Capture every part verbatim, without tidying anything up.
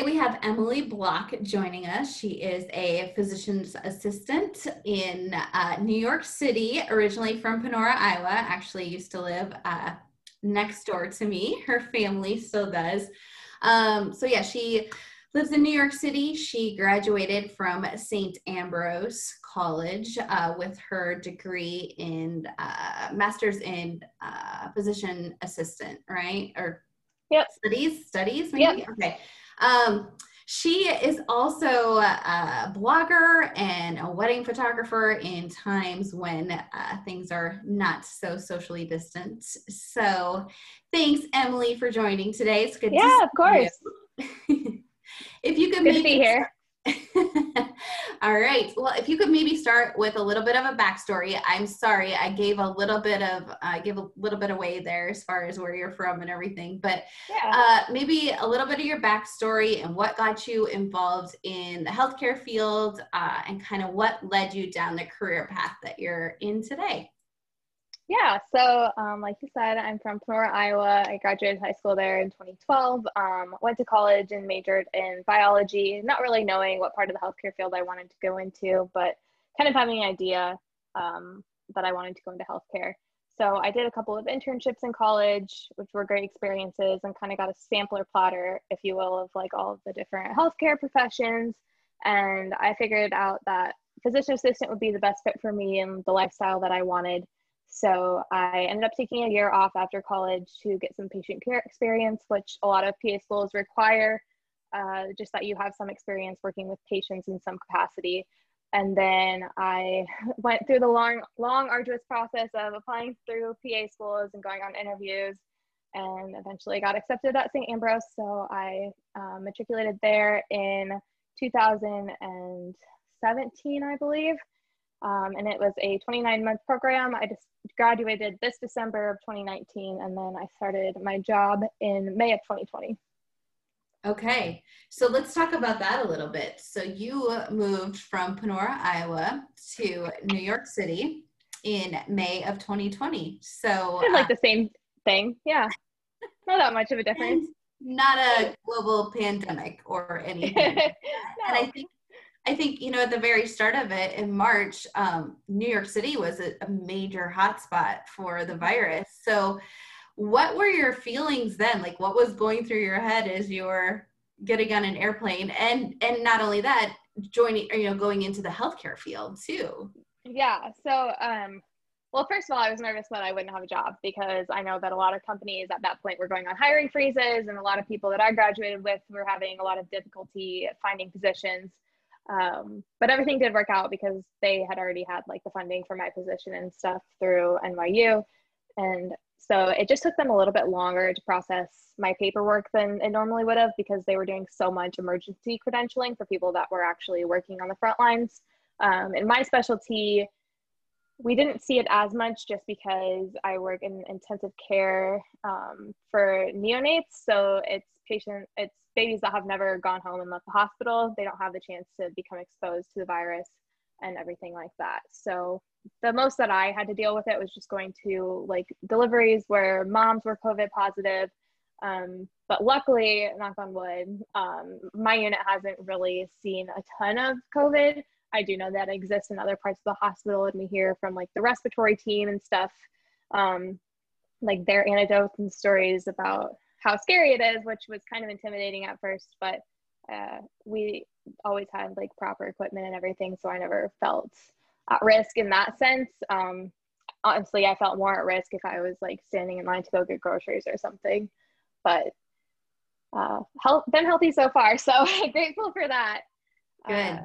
Today we have Emily Block joining us. She is a physician's assistant in uh, New York City, originally from Panora, Iowa. Actually used to live uh, next door to me. Her family still does. Um, so yeah, she lives in New York City. She graduated from Saint Ambrose College uh, with her degree in uh, master's in uh, physician assistant, right? Or yep. studies, studies maybe? Yep. Okay. Um, she is also a, a blogger and a wedding photographer in times when uh, things are not so socially distant. So thanks, Emily, for joining today. It's good yeah, to see of course. You. If you could good maybe to be here. All right. Well, if you could maybe start with a little bit of a backstory. I'm sorry, I gave a little bit of I uh, gave a little bit away there as far as where you're from and everything, but yeah. uh, maybe a little bit of your backstory and what got you involved in the healthcare field uh, and kind of what led you down the career path that you're in today. Yeah. So, um, like you said, I'm from Panora, Iowa. I graduated high school there in twenty twelve, um, went to college and majored in biology, not really knowing what part of the healthcare field I wanted to go into, but kind of having an idea um, that I wanted to go into healthcare. So I did a couple of internships in college, which were great experiences, and kind of got a sampler platter, if you will, of like all of the different healthcare professions. And I figured out that physician assistant would be the best fit for me and the lifestyle that I wanted. So I ended up taking a year off after college to get some patient care experience, which a lot of P A schools require, uh, just that you have some experience working with patients in some capacity. And then I went through the long, long, arduous process of applying through P A schools and going on interviews, and eventually got accepted at Saint Ambrose. So I uh, matriculated there in two thousand seventeen, I believe. Um, and it was a twenty-nine month program. I just graduated this December of twenty nineteen, and then I started my job in May of twenty twenty. Okay, so let's talk about that a little bit. So you moved from Panora, Iowa to New York City in May of twenty twenty. So it's like uh, the same thing, yeah. Not that much of a difference. Not a global pandemic or anything. No. And I think I think, you know, at the very start of it in March, um, New York City was a, a major hotspot for the virus. So what were your feelings then? Like, what was going through your head as you were getting on an airplane? And, and not only that, joining, or, you know, going into the healthcare field too. Yeah. So, um, well, first of all, I was nervous that I wouldn't have a job, because I know that a lot of companies at that point were going on hiring freezes, and a lot of people that I graduated with were having a lot of difficulty finding positions. Um, but everything did work out because they had already had like the funding for my position and stuff through N Y U. And so it just took them a little bit longer to process my paperwork than it normally would have, because they were doing so much emergency credentialing for people that were actually working on the front lines. Um, in my specialty, we didn't see it as much just because I work in intensive care um, for neonates. So it's patient, it's babies that have never gone home and left the hospital. They don't have the chance to become exposed to the virus and everything like that. So the most that I had to deal with it was just going to like deliveries where moms were COVID positive. Um, but luckily, knock on wood, um, my unit hasn't really seen a ton of COVID. I do know that it exists in other parts of the hospital, and we hear from like the respiratory team and stuff, um, like their anecdotes and stories about how scary it is, which was kind of intimidating at first, but uh, we always had like proper equipment and everything, so I never felt at risk in that sense. Um, honestly, I felt more at risk if I was like standing in line to go get groceries or something, but uh, health, been healthy so far, so grateful for that. Good. Uh,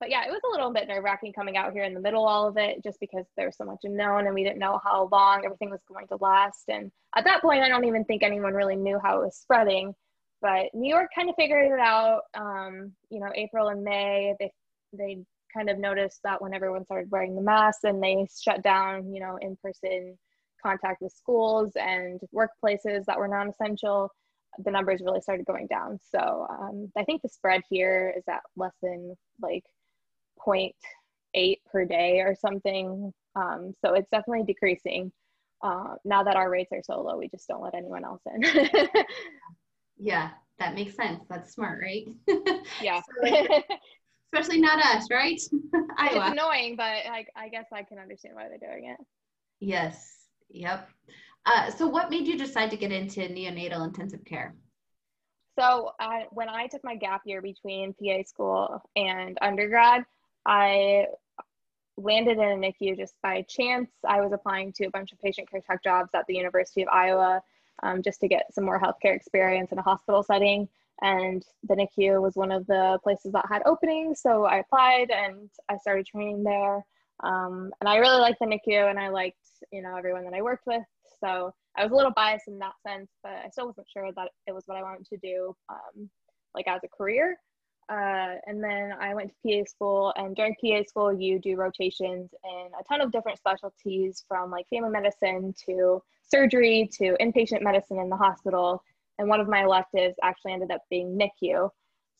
But yeah, it was a little bit nerve-wracking coming out here in the middle of all of it, just because there was so much unknown and we didn't know how long everything was going to last. And at that point, I don't even think anyone really knew how it was spreading. But New York kind of figured it out. Um, you know, April and May, they they kind of noticed that when everyone started wearing the masks, and they shut down, you know, in-person contact with schools and workplaces that were non-essential, the numbers really started going down. So um, I think the spread here is at less than like zero point eight per day or something. Um, so it's definitely decreasing. Uh, now that our rates are so low, we just don't let anyone else in. Yeah, that makes sense. That's smart, right? Yeah. So, especially not us, right? Iowa. It's annoying, but I, I guess I can understand why they're doing it. Yes. Yep. Uh, so what made you decide to get into neonatal intensive care? So uh, when I took my gap year between P A school and undergrad, I landed in a N I C U just by chance. I was applying to a bunch of patient care tech jobs at the University of Iowa um, just to get some more healthcare experience in a hospital setting. And the N I C U was one of the places that had openings. So I applied and I started training there. Um, and I really liked the N I C U and I liked, you know, everyone that I worked with. So I was a little biased in that sense, but I still wasn't sure that it was what I wanted to do, um, like as a career. Uh, and then I went to P A school, and during P A school, you do rotations in a ton of different specialties, from like family medicine to surgery to inpatient medicine in the hospital. And one of my electives actually ended up being N I C U.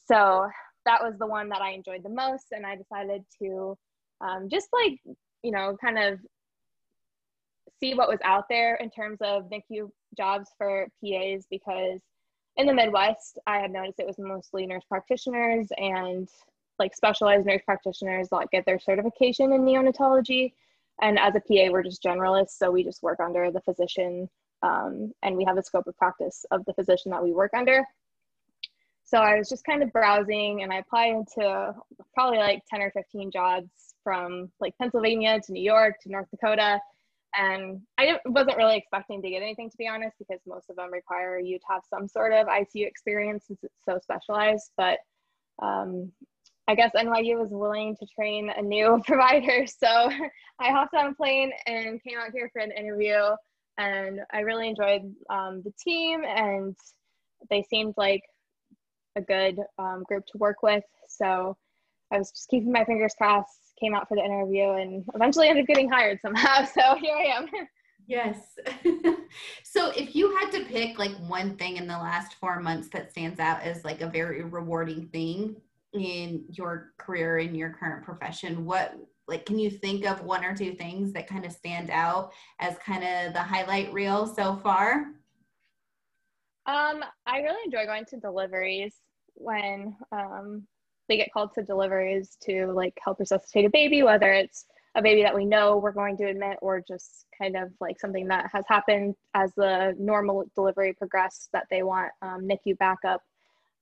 So that was the one that I enjoyed the most. And I decided to um, just like, you know, kind of see what was out there in terms of N I C U jobs for P As, because in the Midwest, I had noticed it was mostly nurse practitioners and like specialized nurse practitioners that get their certification in neonatology. And as a P A, we're just generalists. So we just work under the physician um, and we have the scope of practice of the physician that we work under. So I was just kind of browsing and I applied to probably like ten or fifteen jobs from like Pennsylvania to New York to North Dakota. And I wasn't really expecting to get anything, to be honest, because most of them require you to have some sort of I C U experience since it's so specialized. But um, I guess N Y U was willing to train a new provider. So I hopped on a plane and came out here for an interview. And I really enjoyed um, the team, and they seemed like a good um, group to work with. So I was just keeping my fingers crossed, came out for the interview, and eventually ended up getting hired somehow. So here I am. Yes. So if you had to pick like one thing in the last four months that stands out as like a very rewarding thing in your career, in your current profession, what, like, can you think of one or two things that kind of stand out as kind of the highlight reel so far? Um, I really enjoy going to deliveries when, um, they get called to deliveries to like help resuscitate a baby, whether it's a baby that we know we're going to admit or just kind of like something that has happened as the normal delivery progressed that they want um, N I C U backup.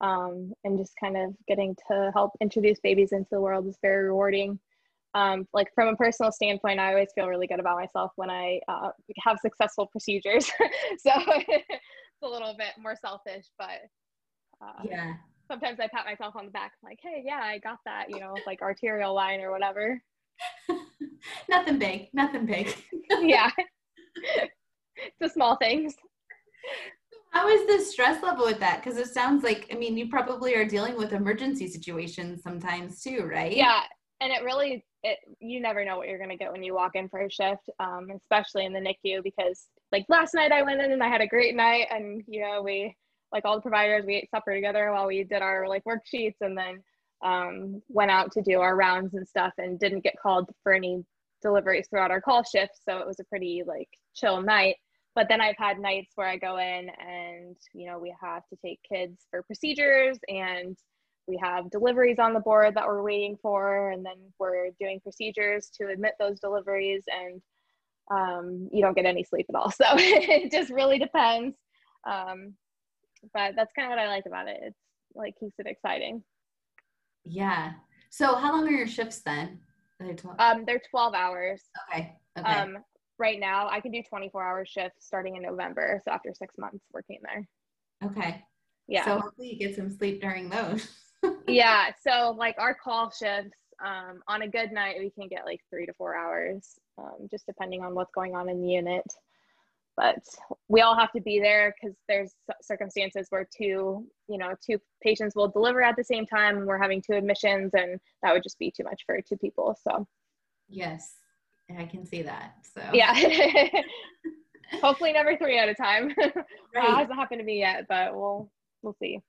Um, and just kind of getting to help introduce babies into the world is very rewarding. Um, like from a personal standpoint, I always feel really good about myself when I uh, have successful procedures. So it's a little bit more selfish, but uh, yeah. Sometimes I pat myself on the back. I'm like, hey, yeah, I got that, you know, like arterial line or whatever. Nothing big, nothing big. Yeah. The small things. How is the stress level with that? Because it sounds like, I mean, you probably are dealing with emergency situations sometimes too, right? Yeah. And it really, it, you never know what you're going to get when you walk in for a shift, um, especially in the N I C U, because like last night I went in and I had a great night, and, you know, we, like all the providers, we ate supper together while we did our like worksheets, and then um, went out to do our rounds and stuff, and didn't get called for any deliveries throughout our call shift. So it was a pretty like chill night. But then I've had nights where I go in and, you know, we have to take kids for procedures, and we have deliveries on the board that we're waiting for. And then we're doing procedures to admit those deliveries, and um, you don't get any sleep at all. So it just really depends. Um, But that's kind of what I like about it. It's like keeps it exciting. Yeah. So how long are your shifts then? Are they twelve? Um, they're twelve hours. Okay. Okay. Um, right now I can do twenty-four hour shifts starting in November. So after six months working there. Okay. Yeah. So hopefully you get some sleep during those. Yeah. So like our call shifts, um, on a good night, we can get like three to four hours, um, just depending on what's going on in the unit. But we all have to be there because there's circumstances where two, you know, two patients will deliver at the same time, and we're having two admissions, and that would just be too much for two people. So, yes, I can see that. So, yeah, hopefully never three at a time. Right. Well, it hasn't happened to me yet, but we'll we'll see.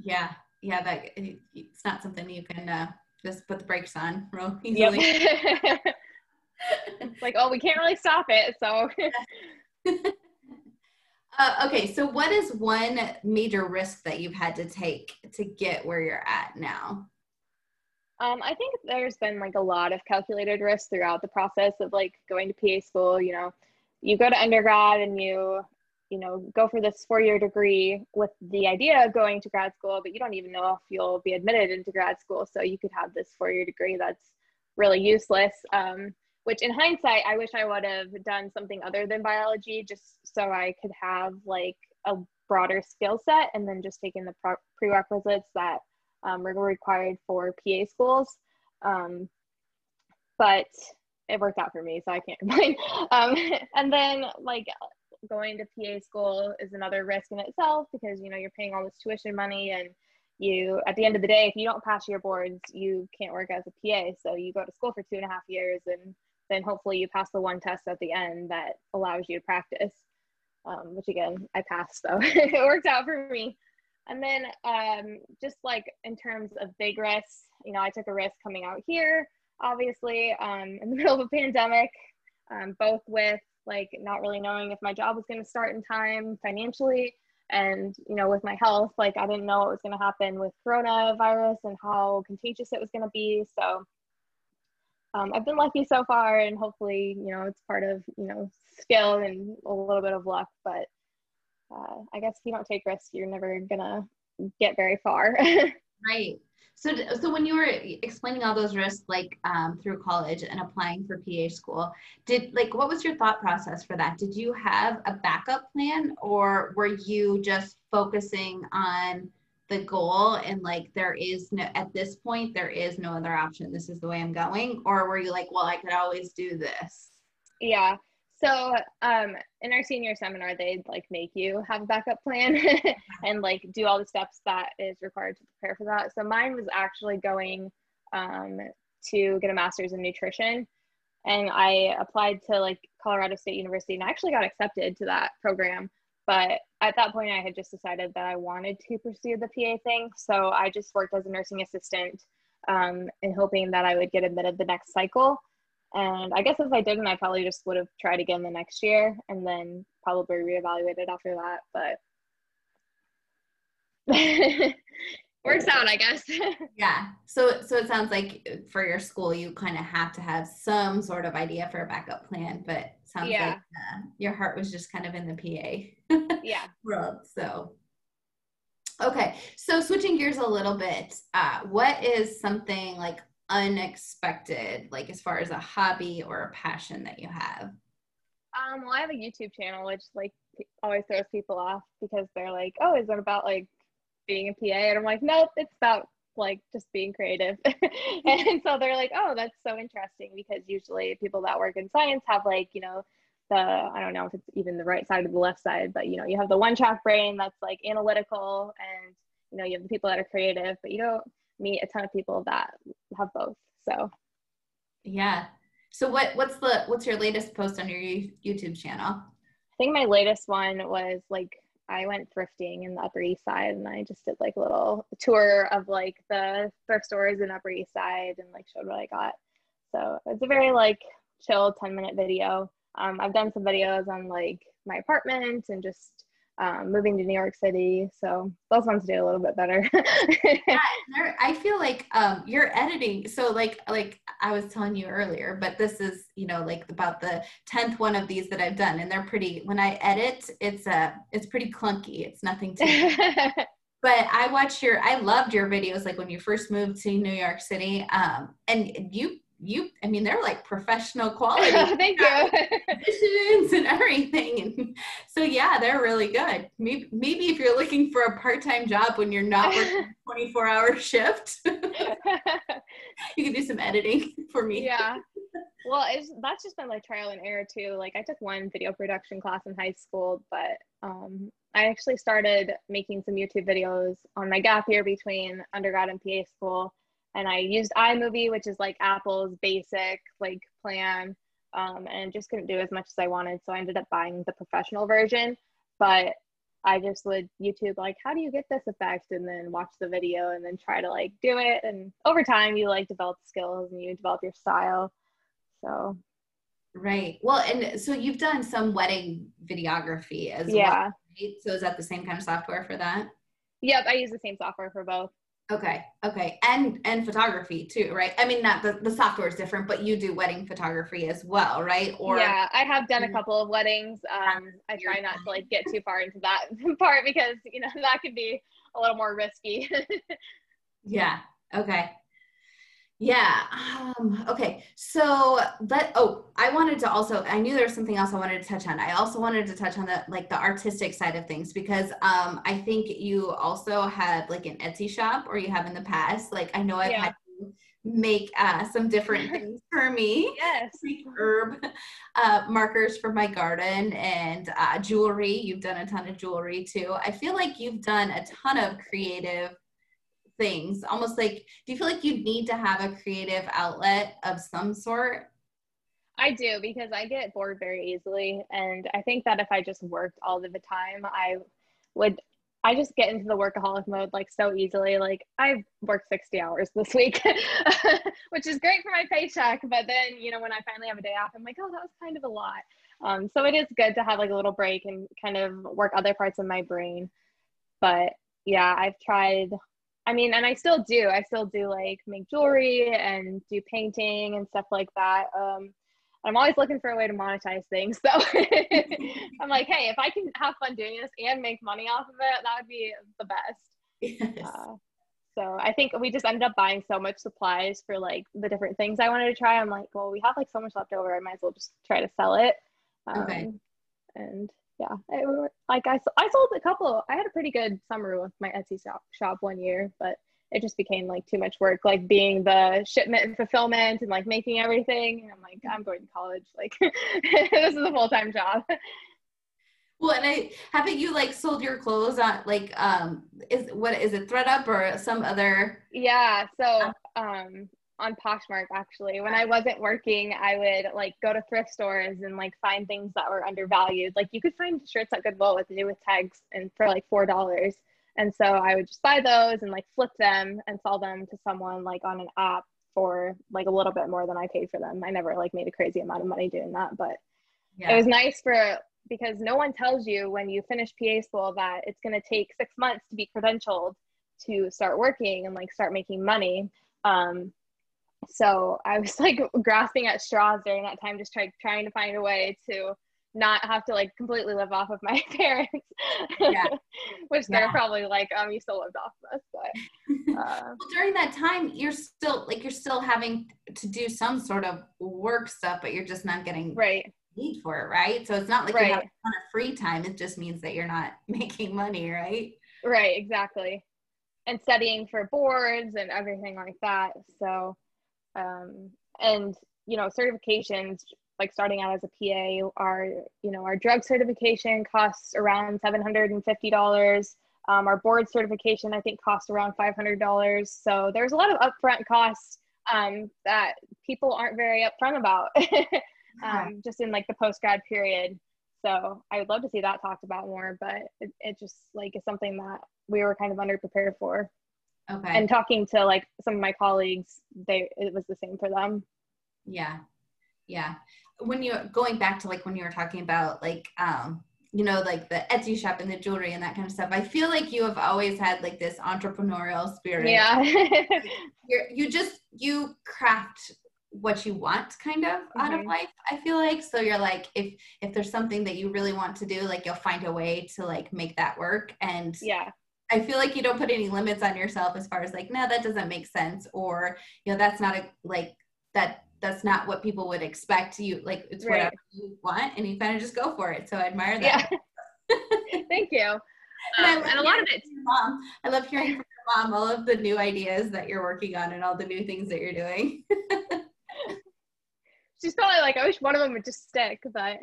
Yeah, yeah, that it's not something you can uh, just put the brakes on real easily. Yep. Like, oh, we can't really stop it, so. Uh, okay, so what is one major risk that you've had to take to get where you're at now? Um, I think there's been like a lot of calculated risks throughout the process of like going to P A school. You know, you go to undergrad and you, you know, go for this four-year degree with the idea of going to grad school, but you don't even know if you'll be admitted into grad school. So you could have this four-year degree that's really useless, um, which in hindsight, I wish I would have done something other than biology just so I could have like a broader skill set and then just taking the pro- prerequisites that um, were required for P A schools. Um, but it worked out for me, so I can't complain. um, and then like, going to P A school is another risk in itself because, you know, you're paying all this tuition money and you, at the end of the day, if you don't pass your boards, you can't work as a P A. So you go to school for two and a half years and then hopefully you pass the one test at the end that allows you to practice, um, which again, I passed. So it worked out for me. And then um, just like in terms of big risks, you know, I took a risk coming out here, obviously, um, in the middle of a pandemic, um, both with like not really knowing if my job was going to start in time financially and, you know, with my health, like I didn't know what was going to happen with coronavirus and how contagious it was going to be. So um, I've been lucky so far and hopefully, you know, it's part of, you know, skill and a little bit of luck, but uh, I guess if you don't take risks, you're never going to get very far. Right. So, so when you were explaining all those risks, like um, through college and applying for P A school, did like, what was your thought process for that? Did you have a backup plan or were you just focusing on the goal and like, there is no, at this point, there is no other option. This is the way I'm going. Or were you like, well, I could always do this. Yeah. So um, in our senior seminar, they'd like make you have a backup plan and like do all the steps that is required to prepare for that. So mine was actually going um, to get a master's in nutrition. And I applied to like Colorado State University and I actually got accepted to that program. But at that point, I had just decided that I wanted to pursue the P A thing. So I just worked as a nursing assistant um, and hoping that I would get admitted the next cycle. And I guess if I didn't, I probably just would have tried again the next year and then probably reevaluated after that, but works out, I guess. Yeah. So, so it sounds like for your school, you kind of have to have some sort of idea for a backup plan, but sounds yeah. like uh, your heart was just kind of in the P A yeah. world. So, okay. So switching gears a little bit, uh, what is something like unexpected, like as far as a hobby or a passion that you have? Um, well, I have a YouTube channel, which like always throws people off because they're like, oh, is it about like being a P A? And I'm like, nope, it's about like just being creative. And so they're like, oh, that's so interesting because usually people that work in science have like, you know, the, I don't know if it's even the right side or the left side, but you know, you have the one track brain that's like analytical and you know, you have the people that are creative, but you don't meet a ton of people that have both. So yeah. So what what's the what's your latest post on your YouTube channel? I think my latest one was like I went thrifting in the Upper East Side and I just did like a little tour of like the thrift stores in Upper East Side and like showed what I got. So it's a very like chill ten minute video. Um, I've done some videos on like my apartment and just Um, moving to New York City. So those ones do a little bit better. Yeah, I feel like um, you're editing. So like, like I was telling you earlier, but this is, you know, like about the tenth one of these that I've done and they're pretty, when I edit, it's a, it's pretty clunky. It's nothing to But I watched your, I loved your videos. Like when you first moved to New York City um, and you, you, I mean, they're like professional quality. Oh, thank you. And everything. And so yeah, they're really good. Maybe, maybe if you're looking for a part-time job when you're not working a twenty-four hour shift, you can do some editing for me. Yeah. Well, it's, that's just been like trial and error too. Like I took one video production class in high school, but um, I actually started making some YouTube videos on my gap year between undergrad and P A school. And I used iMovie, which is like Apple's basic like plan, um, and just couldn't do as much as I wanted. So I ended up buying the professional version, but I just would YouTube like, how do you get this effect? And then watch the video and then try to like do it. And over time you like develop skills and you develop your style. So Right. Well, and so you've done some wedding videography as yeah. well. Right? So is that the same kind of software for that? Yep. I use the same software for both. Okay. Okay. And, and photography too, right? I mean, not the, the software is different, but you do wedding photography as well, right? Or yeah, I have done a couple of weddings. Um, I try not to like get too far into that part because, you know, that could be a little more risky. Yeah. Okay. Yeah. Um, okay. So, but, oh, I wanted to also, I knew there was something else I wanted to touch on. I also wanted to touch on the, like the artistic side of things, because um, I think you also had like an Etsy shop, or you have in the past. Like, I know I've yeah. had you make uh, some different things for me. Yes. Herb uh, markers for my garden, and uh, jewelry. You've done a ton of jewelry too. I feel like you've done a ton of creative things, almost like, do you feel like you need to have a creative outlet of some sort? I do, because I get bored very easily, and I think that if I just worked all of the time, I would I just get into the workaholic mode like so easily. Like, I've worked sixty hours this week which is great for my paycheck, but then, you know, when I finally have a day off, I'm like, oh, that was kind of a lot. Um so it is good to have like a little break and kind of work other parts of my brain. But yeah, I've tried, I mean, and I still do, I still do like make jewelry and do painting and stuff like that. Um, I'm always looking for a way to monetize things. So I'm like, hey, if I can have fun doing this and make money off of it, that would be the best. Yes. Uh, so I think we just ended up buying so much supplies for like the different things I wanted to try. I'm like, well, we have like so much left over. I might as well just try to sell it. Um, okay. And yeah, I, like I, I sold a couple, I had a pretty good summer with my Etsy shop, shop one year, but it just became like too much work, like being the shipment and fulfillment and like making everything. And I'm like, I'm going to college. Like, this is a full-time job. Well, and I, haven't you like sold your clothes on like, um, is what, is it ThreadUp or some other? Yeah. So, um, on Poshmark actually. When I wasn't working, I would like go to thrift stores and like find things that were undervalued. Like, you could find shirts at Goodwill with new with tags and for like four dollars. And so I would just buy those and like flip them and sell them to someone like on an app for like a little bit more than I paid for them. I never like made a crazy amount of money doing that, but yeah. It was nice for, because no one tells you when you finish P A school that it's going to take six months to be credentialed to start working and like start making money. Um, So I was like grasping at straws during that time, just try, trying to find a way to not have to like completely live off of my parents, yeah. which yeah. they're probably like, um, you still lived off of us, but. Uh, well, during that time, you're still like, you're still having to do some sort of work stuff, but you're just not getting right. paid for it, right? So it's not like right. you have a ton of free time. It just means that you're not making money, right? Right, exactly. And studying for boards and everything like that, so. Um, and, you know, certifications, like starting out as a P A, are, you know, our drug certification costs around seven hundred fifty dollars. Um, our board certification, I think, costs around five hundred dollars. So there's a lot of upfront costs um, that people aren't very upfront about, um, just in like the post-grad period. So I would love to see that talked about more, but it, it just like is something that we were kind of underprepared for. Okay. And talking to like some of my colleagues, they, it was the same for them. Yeah. Yeah. When you, going back to like, when you were talking about like, um, you know, like the Etsy shop and the jewelry and that kind of stuff, I feel like you have always had like this entrepreneurial spirit. Yeah. You're, you just, you craft what you want kind of mm-hmm. out of life, I feel like. So you're like, if, if there's something that you really want to do, like you'll find a way to like make that work. And yeah. I feel like you don't put any limits on yourself as far as like, no, that doesn't make sense. Or, you know, that's not a, like that, that's not what people would expect you. Like, it's right. whatever you want, and you kind of just go for it. So I admire that. Yeah. Thank you. And, um, and a lot of it. Mom, I love hearing from your mom, all of the new ideas that you're working on and all the new things that you're doing. She's probably like, I wish one of them would just stick, but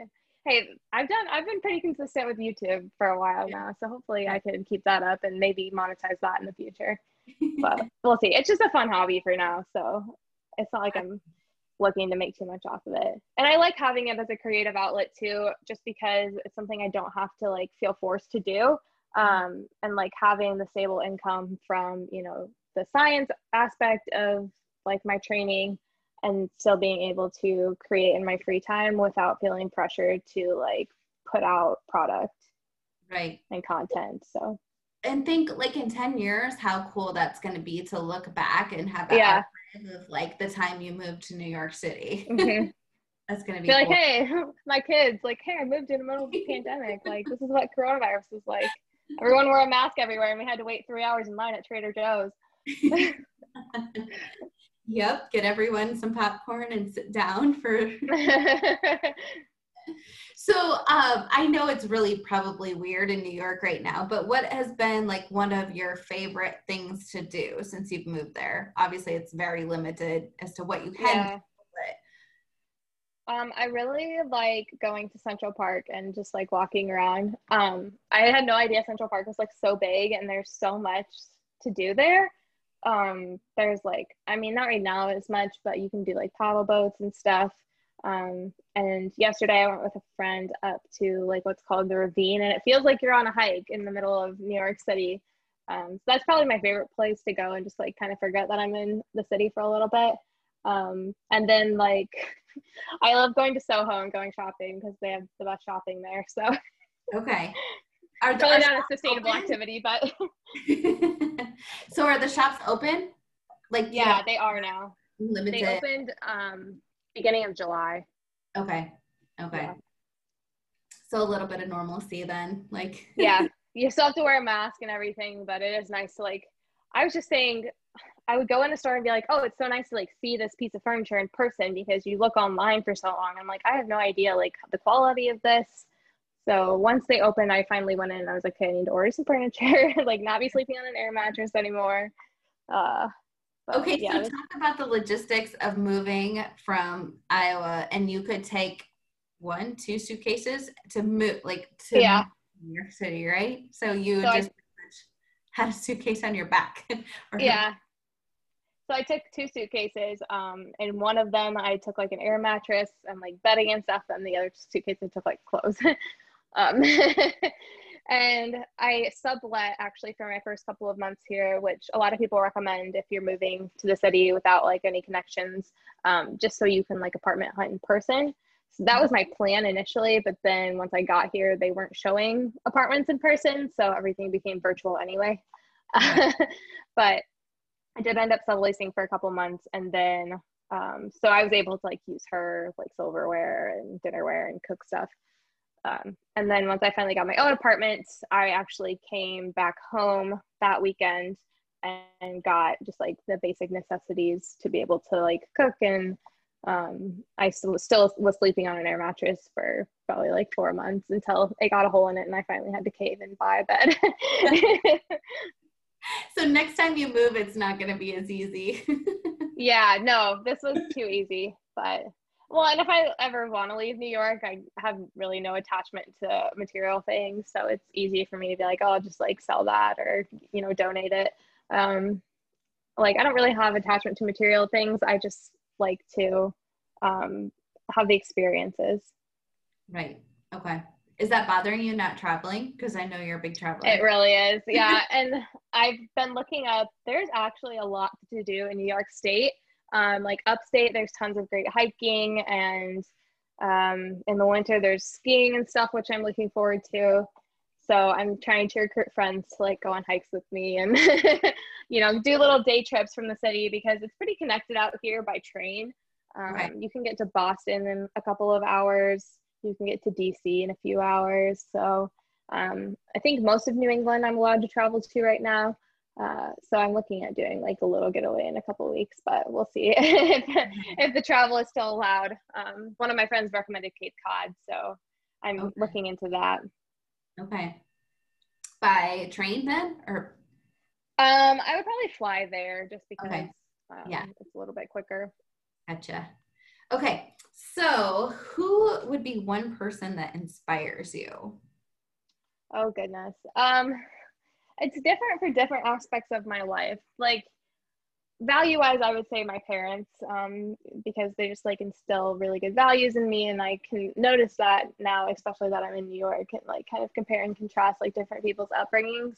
hey, I've done, I've been pretty consistent with YouTube for a while now. So hopefully I can keep that up and maybe monetize that in the future, but we'll see. It's just a fun hobby for now. So it's not like I'm looking to make too much off of it. And I like having it as a creative outlet too, just because it's something I don't have to like feel forced to do. Um, and like having the stable income from, you know, the science aspect of like my training, and still being able to create in my free time without feeling pressured to like put out product, right, and content. So, and think like in ten years, how cool that's going to be to look back and have that yeah. of like the time you moved to New York City. Mm-hmm. That's going to be, be cool. Like, hey, my kids, like, hey, I moved in the middle of the pandemic. Like, this is what coronavirus was like. Everyone wore a mask everywhere and we had to wait three hours in line at Trader Joe's. Yep. Get everyone some popcorn and sit down for... So um, I know it's really probably weird in New York right now, but what has been like one of your favorite things to do since you've moved there? Obviously, it's very limited as to what you can yeah. do. But... Um, I really like going to Central Park and just like walking around. Um, I had no idea Central Park was like so big and there's so much to do there. Um, there's like, I mean, not right now as much, but you can do like paddle boats and stuff. Um, and yesterday I went with a friend up to like what's called the Ravine, and it feels like you're on a hike in the middle of New York City. Um, so that's probably my favorite place to go and just like kind of forget that I'm in the city for a little bit. Um, and then like, I love going to Soho and going shopping because they have the best shopping there. So, okay. Are the, probably are not a sustainable open? activity, but. So are the shops open? Like, yeah, yeah. they are now. Limited. They opened, um. beginning of July. Okay. Okay. Yeah. So a little bit of normalcy then, like. Yeah. You still have to wear a mask and everything, but it is nice to like, I was just saying, I would go in a store and be like, oh, it's so nice to like see this piece of furniture in person because you look online for so long. I'm like, I have no idea like the quality of this. So once they opened, I finally went in and I was like, okay, I need to order some furniture, like not be sleeping on an air mattress anymore. Uh, But, okay, yeah. So talk about the logistics of moving from Iowa, and you could take one, two suitcases to move, like to yeah. New York City, right? So you so just I, had a suitcase on your back. Or yeah. So I took two suitcases, um, and one of them I took like an air mattress and like bedding and stuff, and the other suitcase I took like clothes. um, And I sublet actually for my first couple of months here, which a lot of people recommend if you're moving to the city without like any connections, um, just so you can like apartment hunt in person. So that was my plan initially, but then once I got here, they weren't showing apartments in person, so everything became virtual anyway. But I did end up subleasing for a couple months, and then um, so I was able to like use her like silverware and dinnerware and cook stuff. Um, and then once I finally got my own apartment, I actually came back home that weekend and, and got just like the basic necessities to be able to like cook. And um, I still, still was sleeping on an air mattress for probably like four months until it got a hole in it and I finally had to cave and buy a bed. So next time you move, it's not going to be as easy. Yeah, no, this was too easy, but... Well, and if I ever want to leave New York, I have really no attachment to material things. So it's easy for me to be like, oh, I'll just like sell that or, you know, donate it. Um, like, I don't really have attachment to material things. I just like to um, have the experiences. Right. Okay. Is that bothering you not traveling? Because I know you're a big traveler. It really is. Yeah. And I've been looking up, there's actually a lot to do in New York State. Um, like upstate, there's tons of great hiking, and um, in the winter there's skiing and stuff, which I'm looking forward to. So I'm trying to recruit friends to like go on hikes with me and, you know, do little day trips from the city because it's pretty connected out here by train. Um, right. You can get to Boston in a couple of hours. You can get to D C in a few hours. So um, I think most of New England I'm allowed to travel to right now. Uh, so I'm looking at doing like a little getaway in a couple of weeks, but we'll see if, if the travel is still allowed. Um, one of my friends recommended Cape Cod, so I'm okay. looking into that. Okay. By train then, or? Um, I would probably fly there just because okay. um, yeah. it's a little bit quicker. Gotcha. Okay. So who would be one person that inspires you? Oh goodness. Um, It's different for different aspects of my life. Like value-wise, I would say my parents, um, because they just like instill really good values in me, and I can notice that now, especially that I'm in New York and like kind of compare and contrast like different people's upbringings.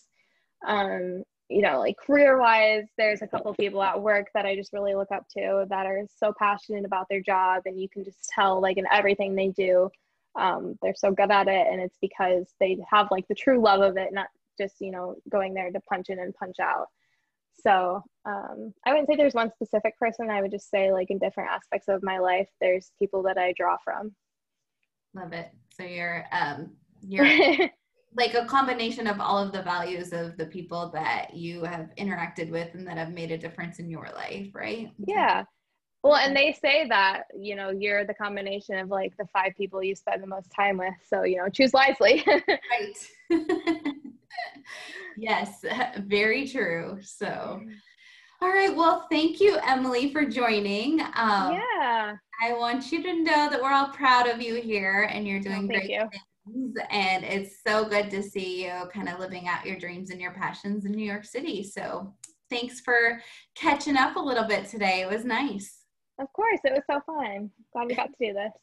Um, you know, like career-wise, there's a couple people at work that I just really look up to that are so passionate about their job, and you can just tell, like, in everything they do, um, they're so good at it, and it's because they have, like, the true love of it, not just, you know, going there to punch in and punch out. So um, I wouldn't say there's one specific person. I would just say, like, in different aspects of my life, there's people that I draw from. Love it. So you're, um, you're... like a combination of all of the values of the people that you have interacted with and that have made a difference in your life, right? Yeah. Well, and they say that, you know, you're the combination of like the five people you spend the most time with. So, you know, choose wisely. Right. Yes, very true. So, all right. Well, thank you, Emily, for joining. Um, yeah. I want you to know that we're all proud of you here and you're doing oh, great you. things. And it's so good to see you kind of living out your dreams and your passions in New York City. So thanks for catching up a little bit today. It was nice. Of course. It was so fun. Glad we got to do this.